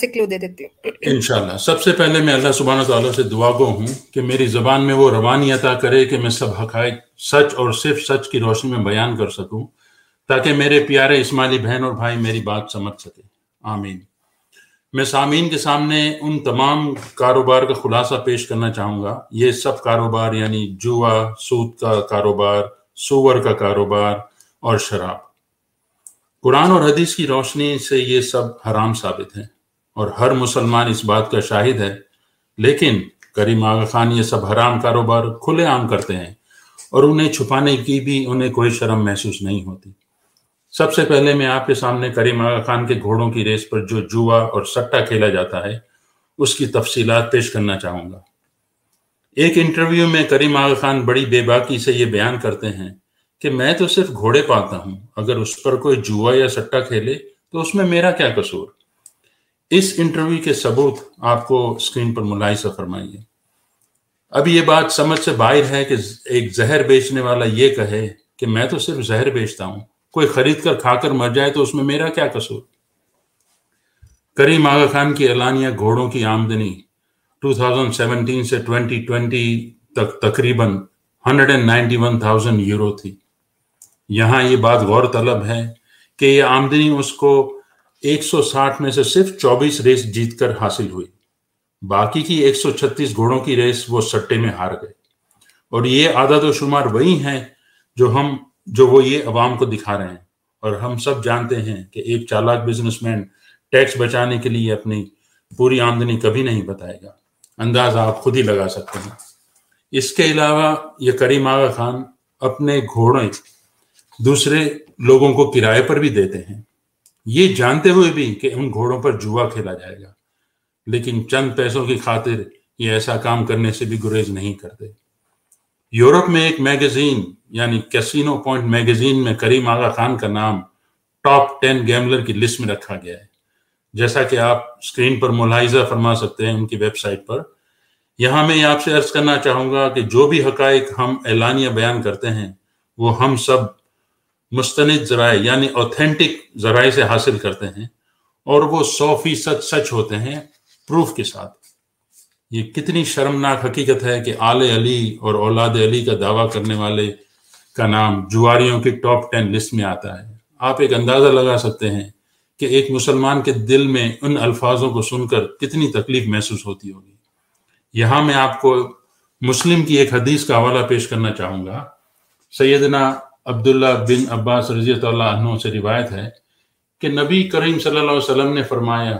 سے کلو دے دیتی ہوں انشاءاللہ. سب سے پہلے میں اللہ سبحانہ وتعالیٰ سے دعا گو ہوں کہ میری زبان میں وہ روانی عطا کرے کہ میں سب حقائق سچ اور صرف سچ کی روشنی میں بیان کر سکوں تاکہ میرے پیارے اسماعیلی بہن اور بھائی میری بات سمجھ سکے. آمین. میں سامعین کے سامنے ان تمام کاروبار کا خلاصہ پیش کرنا چاہوں گا. یہ سب کاروبار یعنی جوا، سود کا کاروبار، سور کا کاروبار اور شراب قرآن اور حدیث کی روشنی سے یہ سب حرام ثابت ہیں اور ہر مسلمان اس بات کا شاہد ہے. لیکن کریم آغا خان یہ سب حرام کاروبار کھلے عام کرتے ہیں اور انہیں چھپانے کی بھی انہیں کوئی شرم محسوس نہیں ہوتی. سب سے پہلے میں آپ کے سامنے کریم آغا خان کے گھوڑوں کی ریس پر جو جوا اور سٹا کھیلا جاتا ہے اس کی تفصیلات پیش کرنا چاہوں گا. ایک انٹرویو میں کریم آغا خان بڑی بے باکی سے یہ بیان کرتے ہیں کہ میں تو صرف گھوڑے پالتا ہوں، اگر اس پر کوئی جوا یا سٹا کھیلے تو اس میں میرا کیا قصور. اس انٹرویو کے ثبوت آپ کو اسکرین پر ملاحظہ فرمائیے. اب یہ بات سمجھ سے باہر ہے کہ ایک زہر بیچنے والا یہ کہے کہ میں تو صرف زہر بیچتا ہوں، کوئی خرید کر کھا کر مر جائے تو اس میں میرا کیا قصور. کریم آغا خان کی اعلانیہ گھوڑوں کی آمدنی 2017 سے 2020 تک تقریباً 191,000 یورو تھی. یہاں یہ بات غور طلب ہے کہ یہ آمدنی اس کو 160 میں سے صرف 24 ریس جیت کر حاصل ہوئی، باقی کی 136 گھوڑوں کی ریس وہ سٹے میں ہار گئے. اور یہ عادت و شمار وہی ہیں جو وہ یہ عوام کو دکھا رہے ہیں. اور ہم سب جانتے ہیں کہ ایک چالاک بزنس مین ٹیکس بچانے کے لیے اپنی پوری آمدنی کبھی نہیں بتائے گا. اندازہ آپ خود ہی لگا سکتے ہیں. اس کے علاوہ یہ کریم آغا خان اپنے گھوڑے دوسرے لوگوں کو کرائے پر بھی دیتے ہیں، یہ جانتے ہوئے بھی کہ ان گھوڑوں پر جوا کھیلا جائے گا، لیکن چند پیسوں کی خاطر یہ ایسا کام کرنے سے بھی گریز نہیں کرتے. یورپ میں ایک میگزین یعنی کیسینو پوائنٹ میگزین میں کریم آغا خان کا نام ٹاپ 10 گیمبلر کی لسٹ میں رکھا گیا ہے. جیسا کہ آپ اسکرین پر ملاحظہ فرما سکتے ہیں ان کی ویب سائٹ پر. یہاں میں آپ سے عرض کرنا چاہوں گا کہ جو بھی حقائق ہم اعلانیہ بیان کرتے ہیں وہ ہم سب مستند ذرائع یعنی اوتھینٹک ذرائع سے حاصل کرتے ہیں اور وہ 100% سچ ہوتے ہیں پروف کے ساتھ. یہ کتنی شرمناک حقیقت ہے کہ آل علی اور اولاد علی کا دعویٰ کرنے والے کا نام جواریوں کی ٹاپ 10 لسٹ میں آتا ہے. آپ ایک اندازہ لگا سکتے ہیں کہ ایک مسلمان کے دل میں ان الفاظوں کو سن کر کتنی تکلیف محسوس ہوتی ہوگی. یہاں میں آپ کو مسلم کی ایک حدیث کا حوالہ پیش کرنا چاہوں گا. سیدنا عبداللہ بن عباس رضی اللہ عنہ سے روایت ہے کہ نبی کریم صلی اللہ علیہ وسلم نے فرمایا،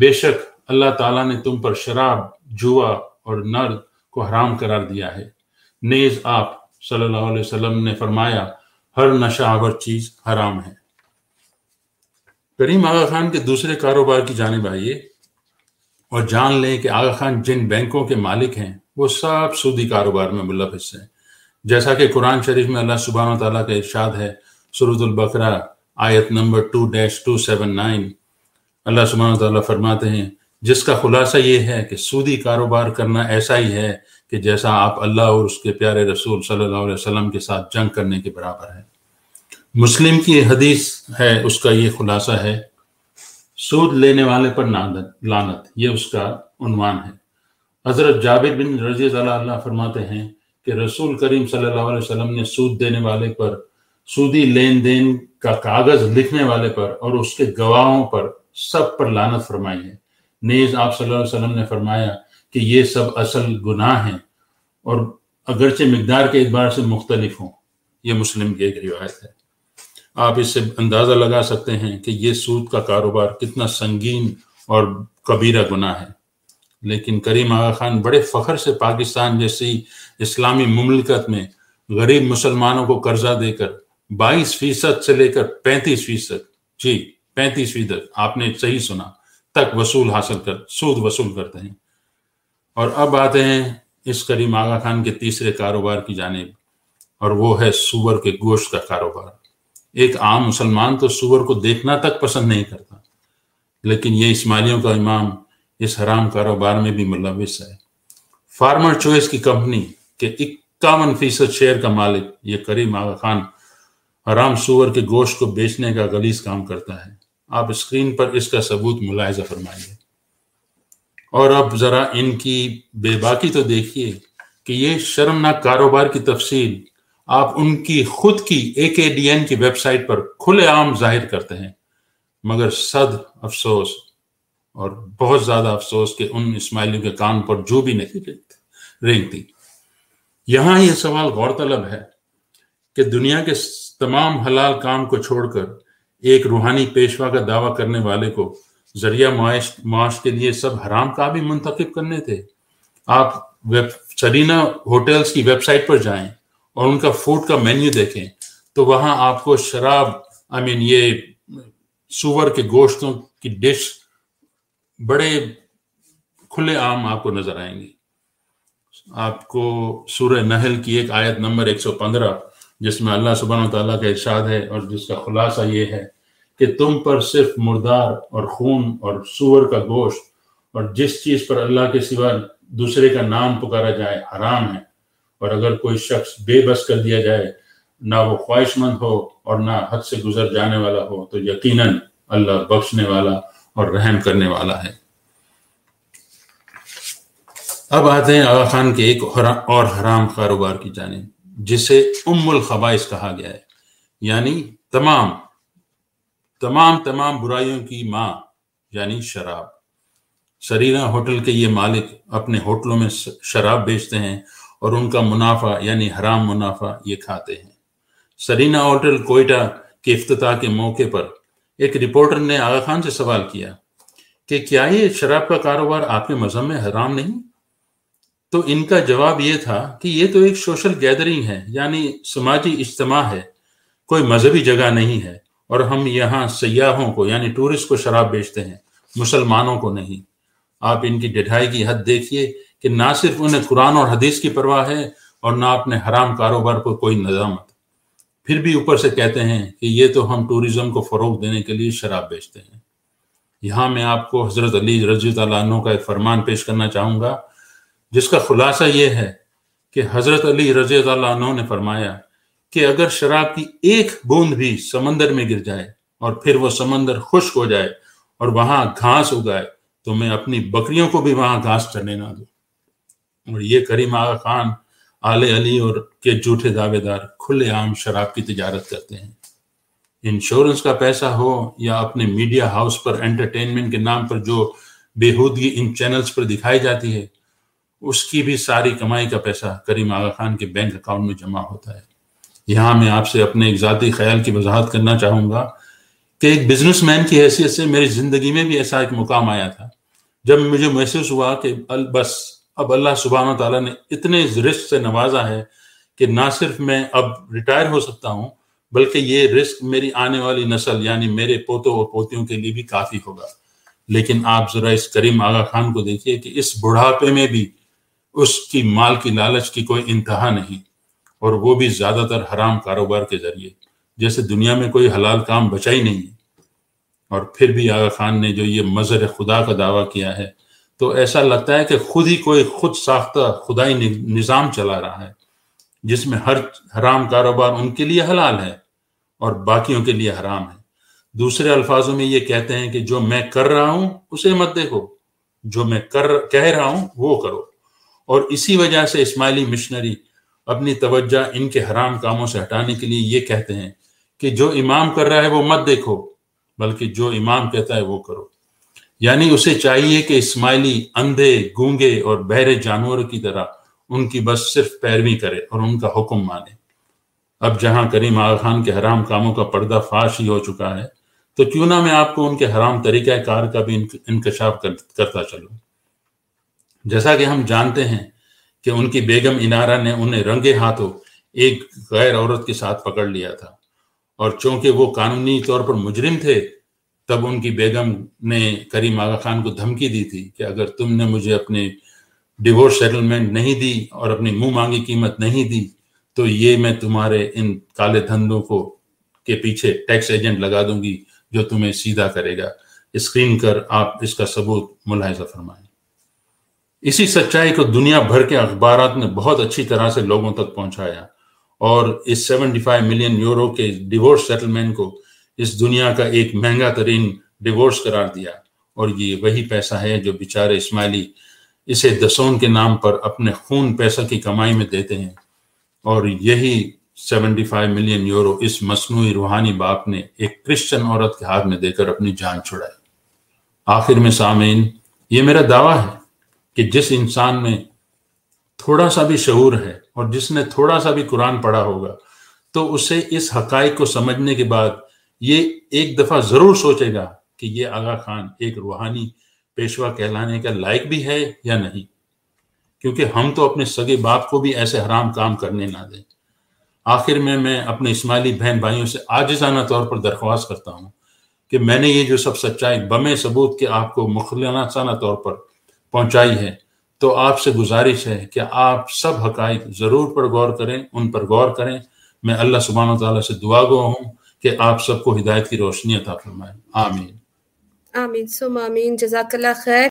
بے شک اللہ تعالیٰ نے تم پر شراب، جوا اور نرد کو حرام قرار دیا ہے. نیز آپ صلی اللہ علیہ وسلم نے فرمایا، ہر نشہ آور چیز حرام ہے. کریم آغا خان کے دوسرے کاروبار کی جانب آئیے اور جان لیں کہ آغا خان جن بینکوں کے مالک ہیں وہ سب سودی کاروبار میں ملوث ہیں. جیسا کہ قرآن شریف میں اللہ سبحانہ و تعالیٰ کا ارشاد ہے، سورۃ البقرہ آیت نمبر 2-279، اللہ سبحانہ و تعالیٰ فرماتے ہیں، جس کا خلاصہ یہ ہے کہ سودی کاروبار کرنا ایسا ہی ہے کہ جیسا آپ اللہ اور اس کے پیارے رسول صلی اللہ علیہ وسلم کے ساتھ جنگ کرنے کے برابر ہے. مسلم کی حدیث ہے، اس کا یہ خلاصہ ہے، سود لینے والے پر لعنت، یہ اس کا عنوان ہے. حضرت جابر بن رضی اللہ عنہ فرماتے ہیں کہ رسول کریم صلی اللہ علیہ وسلم نے سود دینے والے پر، سودی لین دین کا کاغذ لکھنے والے پر اور اس کے گواہوں پر، سب پر لعنت فرمائی ہے. نیز آپ صلی اللہ علیہ وسلم نے فرمایا کہ یہ سب اصل گناہ ہیں اور اگرچہ مقدار کے اعتبار سے مختلف ہوں. یہ مسلم کی ایک روایت ہے. آپ اس سے اندازہ لگا سکتے ہیں کہ یہ سود کا کاروبار کتنا سنگین اور کبیرہ گناہ ہے. لیکن کریم آغا خان بڑے فخر سے پاکستان جیسی اسلامی مملکت میں غریب مسلمانوں کو قرضہ دے کر 22% سے لے کر 35%، جی 35%، آپ نے صحیح سنا، تک سود وصول کرتے ہیں. اور اب آتے ہیں اس کریم آغا خان کے تیسرے کاروبار کی جانب، اور وہ ہے سور کے گوشت کا کاروبار. ایک عام مسلمان تو سور کو دیکھنا تک پسند نہیں کرتا، لیکن یہ اسماعیلیوں کا امام اس حرام کاروبار میں بھی ملوث ہے. فارمر چوائس کی کمپنی کے 51% شیئر کا مالک یہ کریم آغا خان حرام سور کے گوشت کو بیچنے کا غلیظ کام کرتا ہے. آپ اسکرین پر اس کا ثبوت ملاحظہ فرمائیے. اور اب ذرا ان کی بے باکی تو دیکھیے کہ یہ شرمناک کاروبار کی تفصیل آپ ان کی خود کی AKDN کی ویب سائٹ پر کھلے عام ظاہر کرتے ہیں، مگر صد افسوس اور بہت زیادہ افسوس کہ ان اسماعیلیوں کے کان پر جو بھی نہیں رینگتی۔ یہاں یہ سوال غور طلب ہے کہ دنیا کے تمام حلال کام کو چھوڑ کر ایک روحانی پیشوا کا دعویٰ کرنے والے کو ذریعہ معاش کے لیے سب حرام کا بھی منتخب کرنے تھے۔ آپ سرینا ہوٹلز کی ویب سائٹ پر جائیں اور ان کا فوڈ کا مینیو دیکھیں تو وہاں آپ کو شراب یہ سور کے گوشتوں کی ڈش بڑے کھلے عام آپ کو نظر آئیں گی۔ آپ کو سورہ نحل کی ایک آیت نمبر 115 جس میں اللہ سبحانہ وتعالیٰ کا ارشاد ہے اور جس کا خلاصہ یہ ہے کہ تم پر صرف مردار اور خون اور سور کا گوشت اور جس چیز پر اللہ کے سوا دوسرے کا نام پکارا جائے حرام ہے، اور اگر کوئی شخص بے بس کر دیا جائے نہ وہ خواہش مند ہو اور نہ حد سے گزر جانے والا ہو تو یقیناً اللہ بخشنے والا اور رحم کرنے والا ہے۔ اب آتے ہیں آغا خان کے ایک اور حرام کاروبار کی جانب جسے ام الخبائث کہا گیا ہے، یعنی تمام تمام تمام برائیوں کی ماں یعنی شراب۔ سرینا ہوٹل کے یہ مالک اپنے ہوٹلوں میں شراب بیچتے ہیں اور ان کا منافع یعنی حرام منافع یہ کھاتے ہیں۔ سرینا ہوٹل کوئٹہ کے افتتاح کے موقع پر ایک رپورٹر نے آغا خان سے سوال کیا کہ کیا یہ شراب کا کاروبار آپ کے مذہب میں حرام نہیں؟ تو ان کا جواب یہ تھا کہ یہ تو ایک سوشل گیدرنگ ہے، یعنی سماجی اجتماع ہے، کوئی مذہبی جگہ نہیں ہے، اور ہم یہاں سیاحوں کو یعنی ٹورسٹ کو شراب بیچتے ہیں، مسلمانوں کو نہیں۔ آپ ان کی ڈھٹائی کی حد دیکھیے کہ نہ صرف انہیں قرآن اور حدیث کی پرواہ ہے اور نہ اپنے حرام کاروبار پر کوئی نظامت، پھر بھی اوپر سے کہتے ہیں کہ یہ تو ہم ٹورزم کو فروغ دینے کے لیے شراب بیچتے ہیں۔ یہاں میں آپ کو حضرت علی رضی اللہ عنہ کا ایک فرمان پیش کرنا چاہوں گا جس کا خلاصہ یہ ہے کہ حضرت علی رضی اللہ عنہ نے فرمایا کہ اگر شراب کی ایک بوند بھی سمندر میں گر جائے اور پھر وہ سمندر خشک ہو جائے اور وہاں گھاس اگائے تو میں اپنی بکریوں کو بھی وہاں گھاس چرنے نہ دوں۔ اور یہ کریم آغا خان آل علی اور کے جھوٹے دعوے دار کھلے عام شراب کی تجارت کرتے ہیں۔ انشورنس کا پیسہ ہو یا اپنے میڈیا ہاؤس پر انٹرٹینمنٹ کے نام پر جو بےہودگی ان چینلز پر دکھائی جاتی ہے، اس کی بھی ساری کمائی کا پیسہ کریم آغا خان کے بینک اکاؤنٹ میں جمع ہوتا ہے۔ یہاں میں آپ سے اپنے ایک ذاتی خیال کی وضاحت کرنا چاہوں گا کہ ایک بزنس مین کی حیثیت سے میری زندگی میں بھی ایسا ایک مقام آیا تھا جب مجھے محسوس ہوا کہ بس اب اللہ سبحانہ وتعالیٰ نے اتنے رزق سے نوازا ہے کہ نہ صرف میں اب ریٹائر ہو سکتا ہوں بلکہ یہ رزق میری آنے والی نسل یعنی میرے پوتوں اور پوتیوں کے لیے بھی کافی ہوگا۔ لیکن آپ ذرا اس کریم آغا خان کو دیکھیے کہ اس بڑھاپے میں بھی اس کی مال کی لالچ کی کوئی انتہا نہیں، اور وہ بھی زیادہ تر حرام کاروبار کے ذریعے، جیسے دنیا میں کوئی حلال کام بچا ہی نہیں ہے۔ اور پھر بھی آغا خان نے جو یہ مظہر خدا کا دعویٰ کیا ہے تو ایسا لگتا ہے کہ خود ہی کوئی خود ساختہ خدائی نظام چلا رہا ہے جس میں ہر حرام کاروبار ان کے لیے حلال ہے اور باقیوں کے لیے حرام ہے۔ دوسرے الفاظوں میں یہ کہتے ہیں کہ جو میں کر رہا ہوں اسے مت دیکھو، جو میں کہہ رہا ہوں وہ کرو۔ اور اسی وجہ سے اسماعیلی مشنری اپنی توجہ ان کے حرام کاموں سے ہٹانے کے لیے یہ کہتے ہیں کہ جو امام کر رہا ہے وہ مت دیکھو بلکہ جو امام کہتا ہے وہ کرو، یعنی اسے چاہیے کہ اسماعیلی اندھے گونگے اور بہرے جانوروں کی طرح ان کی بس صرف پیروی کرے اور ان کا حکم مانے۔ اب جہاں کریم آغا خان کے حرام کاموں کا پردہ فاش ہی ہو چکا ہے تو کیوں نہ میں آپ کو ان کے حرام طریقہ کار کا بھی انکشاف کرتا چلوں۔ جیسا کہ ہم جانتے ہیں کہ ان کی بیگم انارہ نے انہیں رنگے ہاتھوں ایک غیر عورت کے ساتھ پکڑ لیا تھا، اور چونکہ وہ قانونی طور پر مجرم تھے تب ان کی بیگم نے کریم آغا خان کو دھمکی دی تھی کہ اگر تم نے مجھے اپنے ڈیورس سیٹلمنٹ نہیں دی اور اپنی منہ مانگی قیمت نہیں دی تو یہ میں تمہارے ان کالے دھندوں کو کے پیچھے ٹیکس ایجنٹ لگا دوں گی جو تمہیں سیدھا کرے گا۔ اسکرین پر آپ اس کا ثبوت ملاحظہ فرمائیں۔ اسی سچائی کو دنیا بھر کے اخبارات نے بہت اچھی طرح سے لوگوں تک پہنچایا، اور اس 75 ملین یورو کے ڈیورس سیٹلمنٹ کو اس دنیا کا ایک مہنگا ترین ڈیورس قرار دیا، اور یہ وہی پیسہ ہے جو بیچارے اسماعیلی اسے دسون کے نام پر اپنے خون پیسہ کی کمائی میں دیتے ہیں، اور یہی 75 ملین یورو اس مصنوعی روحانی باپ نے ایک کرسچن عورت کے ہاتھ میں دے کر اپنی جان چھڑائی۔ آخر میں سامعین، یہ میرا دعویٰ ہے کہ جس انسان میں تھوڑا سا بھی شعور ہے اور جس نے تھوڑا سا بھی قرآن پڑھا ہوگا تو اسے اس حقائق کو سمجھنے کے بعد یہ ایک دفعہ ضرور سوچے گا کہ یہ آغا خان ایک روحانی پیشوا کہلانے کا لائق بھی ہے یا نہیں، کیونکہ ہم تو اپنے سگے باپ کو بھی ایسے حرام کام کرنے نہ دیں۔ آخر میں اپنے اسماعیلی بہن بھائیوں سے عاجزانہ طور پر درخواست کرتا ہوں کہ میں نے یہ جو سب سچائی بم ثبوت کے آپ کو مخلصانہ طور پر پہنچائی ہے، تو آپ سے گزارش ہے کہ آپ سب حقائق ضرور پر غور کریں، ان پر غور کریں۔ میں اللہ سبحانہ و تعالیٰ سے دعا گو ہوں کہ آپ سب کو ہدایت کی روشنی عطا فرمائے۔ آمین آمین سم آمین۔ جزاک اللہ خیر۔